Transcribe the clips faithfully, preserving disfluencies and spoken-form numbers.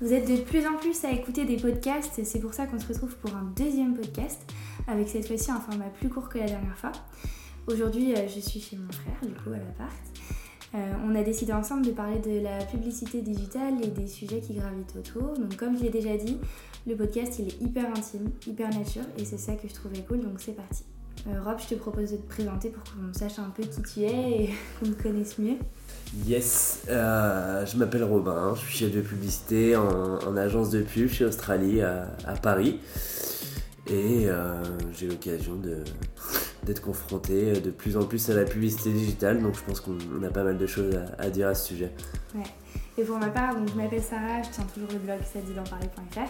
Vous êtes de plus en plus à écouter des podcasts et c'est pour ça qu'on se retrouve pour un deuxième podcast avec cette fois-ci un format plus court que la dernière fois. Aujourd'hui, je suis chez mon frère, du coup à l'appart. Euh, on a décidé ensemble de parler de la publicité digitale et des sujets qui gravitent autour. Donc comme je l'ai déjà dit, le podcast il est hyper intime, hyper nature et c'est ça que je trouvais cool, donc c'est parti. Euh, Rob, je te propose de te présenter pour qu'on sache un peu qui tu es et qu'on te connaisse mieux. Yes, euh, je m'appelle Robin, je suis chef de publicité en, en agence de pub chez Australie à, à Paris et euh, j'ai l'occasion de, d'être confronté de plus en plus à la publicité digitale, donc je pense qu'on a pas mal de choses à, à dire à ce sujet. Ouais. Et pour ma part, donc, je m'appelle Sarah, je tiens toujours le blog ça dit d'en parler point f r.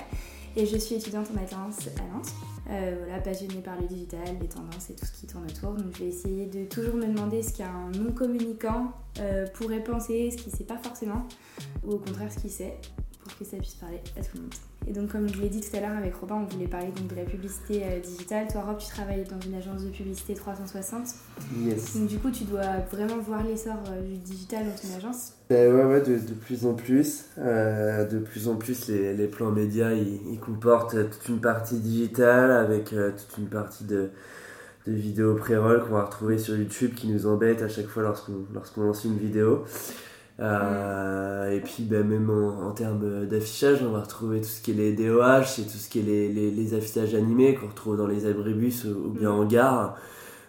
Et je suis étudiante en alternance à Nantes, euh, voilà, passionnée par le digital, les tendances et tout ce qui tourne autour. Donc je vais essayer de toujours me demander ce qu'un non-communicant euh, pourrait penser, ce qu'il ne sait pas forcément, ou au contraire ce qu'il sait, pour que ça puisse parler à tout le monde. Et donc comme je l'ai dit tout à l'heure avec Robin, on voulait parler donc, de la publicité euh, digitale. Toi Rob, tu travailles dans une agence de publicité trois cent soixante. Yes. Donc du coup, tu dois vraiment voir l'essor euh, du digital dans ton agence. Euh, ouais, ouais, de, de plus en plus. Euh, de plus en plus, les, les plans médias, ils, ils comportent toute une partie digitale avec euh, toute une partie de, de vidéos pré-roll qu'on va retrouver sur YouTube qui nous embêtent à chaque fois lorsqu'on, lorsqu'on lance une vidéo. Euh, et puis bah, même en, en termes d'affichage, on va retrouver tout ce qui est les D O H et tout ce qui est les, les, les affichages animés qu'on retrouve dans les abribus ou, ou bien en gare.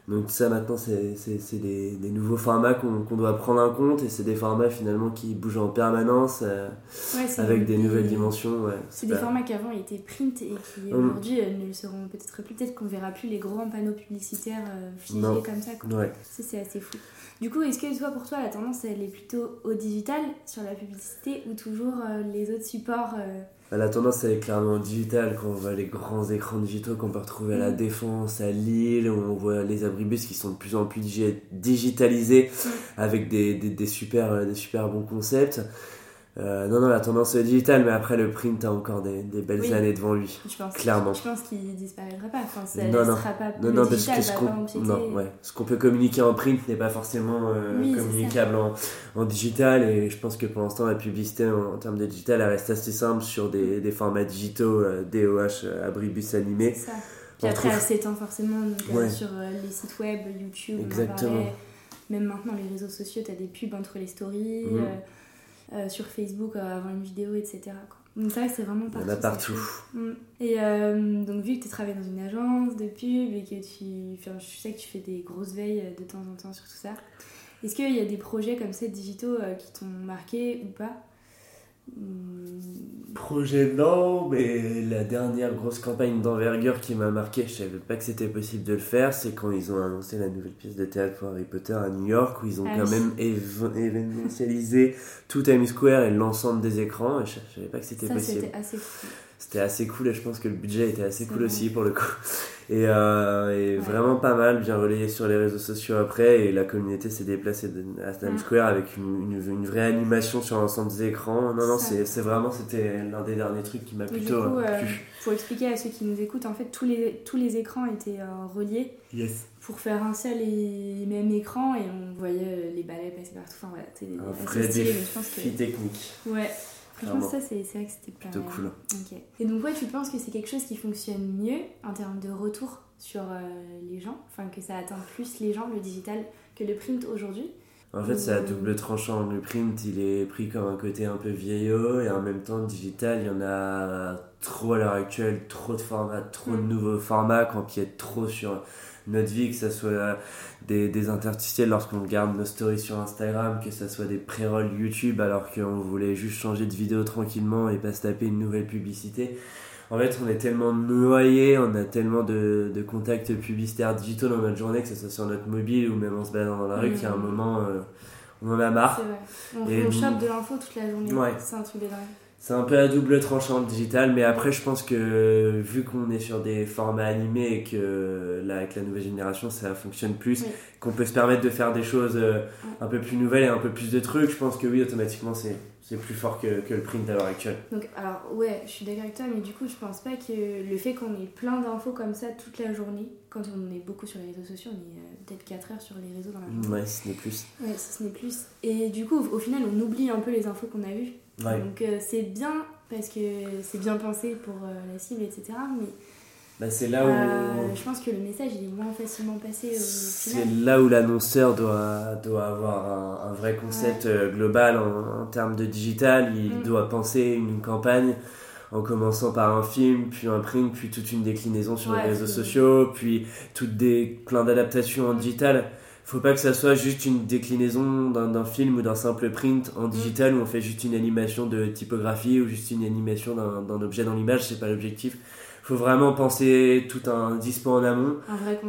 Donc ça maintenant c'est, c'est, c'est des, des nouveaux formats qu'on, qu'on doit prendre en compte et c'est des formats finalement qui bougent en permanence euh, ouais, avec des, des nouvelles dimensions. Ouais, c'est, c'est des pas... formats qui avant étaient print et qui hum. aujourd'hui euh, ne le seront peut-être plus, peut-être qu'on verra plus les grands panneaux publicitaires euh, figés non. comme ça. Quoi. Ouais. Ça c'est assez fou. Du coup, est-ce que toi, pour toi, la tendance, elle est plutôt au digital, sur la publicité, ou toujours euh, les autres supports euh... La tendance, elle est clairement au digital, quand on voit les grands écrans digitaux qu'on peut retrouver à la Défense, à Lille, où on voit les abribus qui sont de plus en plus digi- digitalisés, mmh. avec des, des, des, super, des super bons concepts. Euh, non, non, la tendance est digitale, mais après, le print a encore des, des belles oui. années devant lui, je pense, clairement. Je pense qu'il ne disparaîtra pas, enfin, ça ne laissera pas, non, le non, digital parce que va pas empiéter. Non, ouais. Ce qu'on peut communiquer en print n'est pas forcément euh, oui, communicable en, en digital, et je pense que pour l'instant, la publicité en, en termes de digital, elle reste assez simple sur des, des formats digitaux, euh, D O H, euh, abribus animés. C'est ça. Puis on après, trouve... elle s'étend forcément donc, ouais. euh, sur euh, les sites web, YouTube, exactement. Même maintenant, les réseaux sociaux, tu as des pubs entre les stories... Mmh. Euh, Euh, sur Facebook euh, avant une vidéo, et cetera. Quoi. Donc ça, c'est vraiment partout. Il y en a partout. Mmh. Et euh, donc vu que tu travailles dans une agence de pub et que tu... Enfin, je sais que tu fais des grosses veilles de temps en temps sur tout ça, est-ce qu'il y a des projets comme ça digitaux euh, qui t'ont marqué ou pas ? Mmh. Projet non, mais la dernière grosse campagne d'envergure qui m'a marqué, je savais pas que c'était possible de le faire, c'est quand ils ont annoncé la nouvelle pièce de théâtre pour Harry Potter à New York, où ils ont ah, quand oui. même éve- événementialisé tout Times Square et l'ensemble des écrans, et je savais pas que c'était Ça, possible. C'était assez cool. C'était assez cool et je pense que le budget était assez cool mmh. aussi pour le coup. Et, euh, et ouais. vraiment pas mal, bien relayé sur les réseaux sociaux après, et la communauté s'est déplacée à Times Square avec une, une, une vraie animation sur l'ensemble des écrans. Non, non, c'est, c'est vraiment, c'était l'un des derniers trucs qui m'a et plutôt du coup, euh, plu. Pour expliquer à ceux qui nous écoutent, en fait, tous les, tous les écrans étaient euh, reliés yes. pour faire un seul et même écran, et on voyait les balais passer partout. Enfin voilà, c'était un vrai défi technique. Ouais. Franchement, ça, c'est, c'est vrai que c'était plutôt mal. Cool. Okay. Et donc, ouais, tu penses que c'est quelque chose qui fonctionne mieux en termes de retour sur euh, les gens, enfin que ça atteint plus les gens, le digital, que le print aujourd'hui ? En fait, c'est à double tranchant. Le print, il est pris comme un côté un peu vieillot et en même temps, le digital, il y en a trop à l'heure actuelle, trop de formats, trop mmh. de nouveaux formats qui empiètent trop sur notre vie, que ce soit des, des interstitiels lorsqu'on regarde nos stories sur Instagram, que ce soit des pré-rolls YouTube alors qu'on voulait juste changer de vidéo tranquillement et pas se taper une nouvelle publicité. En fait, on est tellement noyé, on a tellement de, de contacts publicitaires digitaux dans notre journée, que ce soit sur notre mobile ou même en se baladant dans la rue, mmh. qu'il y a un moment, euh, on en a marre. C'est vrai. On, on chope de l'info toute la journée, ouais. c'est un truc de dingue. C'est un peu à double tranchant le digital, mais après je pense que vu qu'on est sur des formats animés et que là, avec la nouvelle génération ça fonctionne plus, oui. qu'on peut se permettre de faire des choses un peu plus nouvelles et un peu plus de trucs, je pense que oui, automatiquement c'est, c'est plus fort que, que le print à l'heure actuelle. Donc alors ouais, je suis d'accord avec toi, mais du coup je pense pas que le fait qu'on ait plein d'infos comme ça toute la journée, quand on est beaucoup sur les réseaux sociaux, on est euh, peut-être quatre heures sur les réseaux dans la journée. Ouais, si ce n'est plus. Ouais, si ce n'est plus. Et du coup au final on oublie un peu les infos qu'on a vues. Ouais. Donc euh, c'est bien parce que c'est bien pensé pour euh, la cible, et cetera. Mais bah, c'est là où euh, je pense que le message il est moins facilement passé. Au c'est là où l'annonceur doit, doit avoir un, un vrai concept ouais. global en, en termes de digital. Il mmh. doit penser une campagne en commençant par un film, puis un print, puis toute une déclinaison sur ouais, les réseaux sociaux, puis toutes des plein d'adaptations en digital. Faut pas que ça soit juste une déclinaison d'un, d'un film ou d'un simple print en digital mmh. où on fait juste une animation de typographie ou juste une animation d'un, d'un objet dans l'image, c'est pas l'objectif. Faut vraiment penser tout un dispo en amont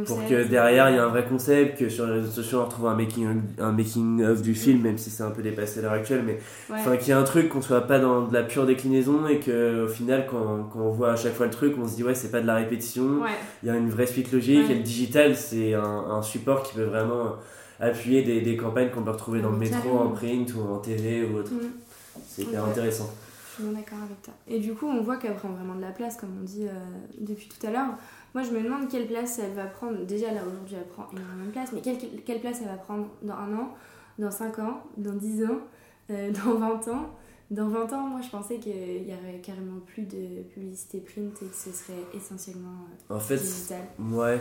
pour que derrière il y ait un vrai concept, que sur les réseaux sociaux on retrouve un making un making of du film, même si c'est un peu dépassé à l'heure actuelle, mais enfin ouais. qu'il y ait un truc, qu'on soit pas dans de la pure déclinaison et que au final quand, quand on voit à chaque fois le truc on se dit ouais c'est pas de la répétition, ouais. il y a une vraie suite logique ouais. et le digital c'est un, un support qui peut vraiment appuyer des, des campagnes qu'on peut retrouver dans le métro, en print ou en T V ou autre. mmh. C'est hyper okay. intéressant. Je suis d'accord avec toi. Et du coup, on voit qu'elle prend vraiment de la place, comme on dit euh, depuis tout à l'heure. Moi, je me demande quelle place elle va prendre. Déjà, là, aujourd'hui, elle prend énormément de place, mais quelle, quelle place elle va prendre dans un an, dans cinq ans, dans dix ans, euh, dans vingt ans. Dans vingt ans, moi, je pensais qu'il n'y aurait carrément plus de publicité print et que ce serait essentiellement euh, en fait, digital. Ouais,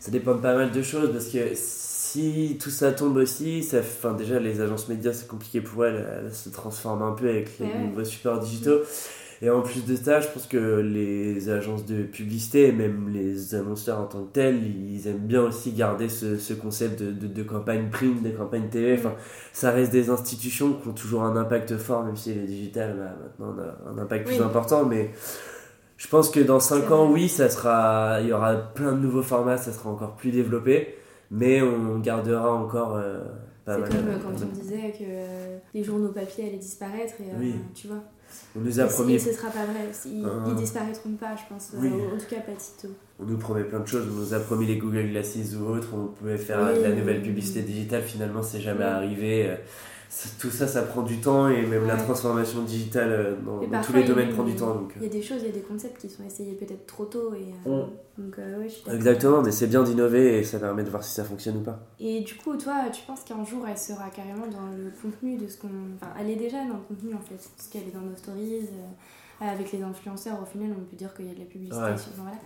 ça dépend de pas mal de choses parce que si tout ça tombe aussi, ça, enfin déjà les agences médias c'est compliqué pour elles, elles se transforment un peu avec les ouais. nouveaux supports digitaux. Et en plus de ça, je pense que les agences de publicité et même les annonceurs en tant que tels, ils aiment bien aussi garder ce, ce concept de, de, de campagne print, de campagne T V. Enfin, ça reste des institutions qui ont toujours un impact fort, même si le digital, bah, maintenant, on a un impact oui. plus important. Mais je pense que dans cinq ans, oui, ça sera, il y aura plein de nouveaux formats, ça sera encore plus développé. Mais on gardera encore... Euh, pas c'est mal comme euh, quand on disait que euh, les journaux papier allaient disparaître, et, euh, oui. tu vois. On nous a promis. Et ce ne sera pas vrai. Ils, euh... ils disparaîtront pas, je pense. Oui. En, en tout cas, pas sitôt. On nous promet plein de choses. On nous a promis les Google Glasses ou autres. On pouvait faire oui. de la nouvelle publicité digitale. Finalement, c'est jamais oui. arrivé. C'est, tout ça, ça prend du temps. Et même ouais. la transformation digitale dans, dans tous les domaines a, prend du temps. Donc. Il y a des choses, il y a des concepts qui sont essayés peut-être trop tôt. Et, on... donc, euh, ouais, je Exactement, mais c'est bien d'innover et ça permet de voir si ça fonctionne ou pas. Et du coup, toi, tu penses qu'un jour, elle sera carrément dans le contenu de ce qu'on... Enfin, elle est déjà dans le contenu, en fait. Parce qu'elle est dans nos stories. Euh, avec les influenceurs, au final, on peut dire qu'il y a de la publicité. Ouais. Sur... Voilà.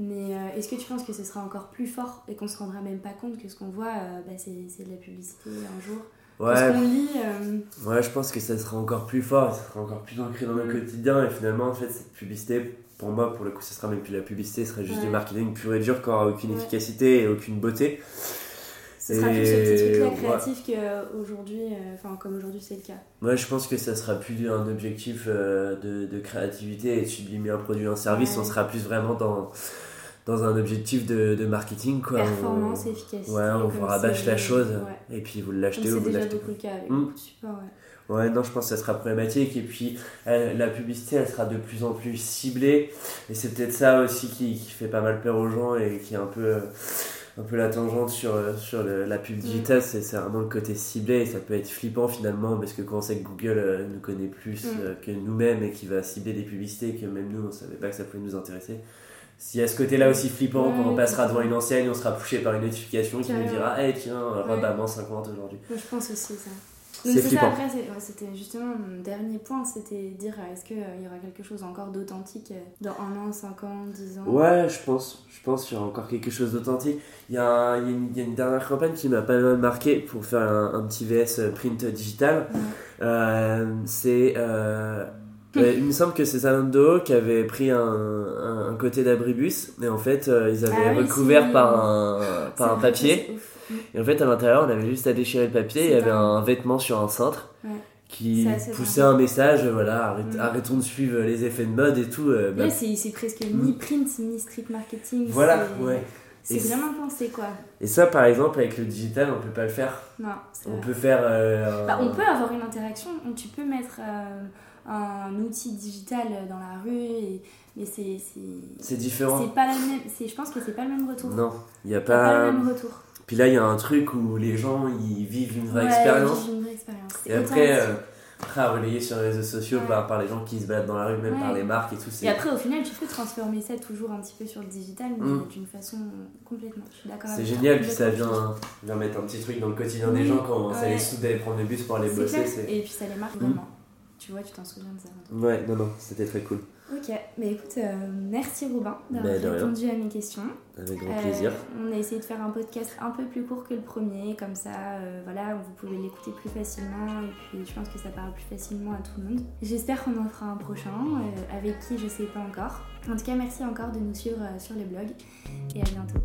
Mais euh, est-ce que tu penses que ce sera encore plus fort et qu'on se rendra même pas compte que ce qu'on voit, euh, bah, c'est, c'est de la publicité un jour? Ouais. Parce qu'on lit, euh... ouais, je pense que ça sera encore plus fort, ça sera encore plus ancré dans mmh. notre quotidien. Et finalement, en fait, cette publicité, pour moi, pour le coup, ce sera même plus la publicité, ce sera juste ouais. du marketing pur et dur qui n'aura aucune ouais. efficacité et aucune beauté. Ce et... sera plus ce petit truc-là créatif ouais. qu'aujourd'hui, enfin, euh, comme aujourd'hui, c'est le cas. Moi, ouais, je pense que ça sera plus un objectif euh, de, de créativité et de sublimer un produit ou un service, ouais. on sera plus vraiment dans... dans un objectif de, de marketing quoi. Performance, on, efficacité. Ouais, on vous rabâche la chose ouais. et puis vous l'achetez ou vous l'achetez. C'est déjà beaucoup le cas avec beaucoup de supports. Ouais. ouais, non, je pense que ça sera problématique et puis elle, la publicité elle sera de plus en plus ciblée et c'est peut-être ça aussi qui, qui fait pas mal peur aux gens et qui est un peu, un peu la tangente sur, sur le, la pub digitale. Mmh. C'est, c'est vraiment le côté ciblé et ça peut être flippant finalement parce que quand on sait que Google nous connaît plus mmh. que nous-mêmes et qu'il va cibler des publicités que même nous on savait pas que ça pouvait nous intéresser. S'il y a ce côté-là aussi flippant, ouais, quand on passera devant une enseigne, on sera poussé par une notification qui nous dira hey, « Eh tiens, rebâment ouais. cinquante aujourd'hui. » Je pense aussi ça. Donc c'est, c'est ça, après, c'est, ouais, c'était justement mon dernier point, c'était dire « Est-ce qu'il euh, y aura quelque chose encore d'authentique dans un an, cinq ans, dix ans ?» Ouais, je pense. Je pense qu'il y aura encore quelque chose d'authentique. Il y a, un, il y a, une, il y a une dernière campagne qui m'a pas mal marqué pour faire un, un petit V S print digital. Ouais. Euh, c'est... Euh, Euh, il me semble que c'est Zalando qui avait pris un, un, un côté d'abribus et en fait euh, ils avaient ah oui, recouvert si. par un, par un papier et en fait à l'intérieur on avait juste à déchirer le papier, c'est il y avait un vêtement sur un cintre ouais. qui poussait vrai. un message, voilà, arrête, mm. arrêtons de suivre les effets de mode et tout. Euh, bah, Là c'est, c'est presque mm. ni print ni street marketing. Voilà, c'est... ouais. C'est et vraiment pensé quoi. Et ça par exemple avec le digital on peut pas le faire. Non, c'est on vrai. peut faire... Euh, bah, on peut avoir une interaction, tu peux mettre... Euh... un outil digital dans la rue et, mais c'est c'est c'est différent, c'est pas la même, c'est, je pense que c'est pas le même retour. Non, il y a pas, pas le même retour. Puis là il y a un truc où les gens ils vivent une vraie ouais, expérience une vraie expérience et après euh, après à relayer sur les réseaux sociaux ouais. par, par les gens qui se battent dans la rue, même ouais. par les marques et tout c'est... et après au final tu peux transformer ça toujours un petit peu sur le digital mais mmh. d'une façon complètement, je suis d'accord c'est avec génial puis ça vient, vient mettre un petit truc dans le quotidien oui. des gens quand ouais. ça les soude à prendre le bus pour aller c'est bosser c'est... et puis ça les marque mmh. vraiment. tu vois, tu t'en souviens de Zalando. Ouais, non, non, c'était très cool. Ok, mais écoute, euh, merci Robin d'avoir bah, répondu à mes questions. Avec grand plaisir. Euh, on a essayé de faire un podcast un peu plus court que le premier, comme ça, euh, voilà, vous pouvez l'écouter plus facilement et puis je pense que ça parle plus facilement à tout le monde. J'espère qu'on en fera un prochain, euh, avec qui je sais pas encore. En tout cas, merci encore de nous suivre euh, sur les blogs et à bientôt.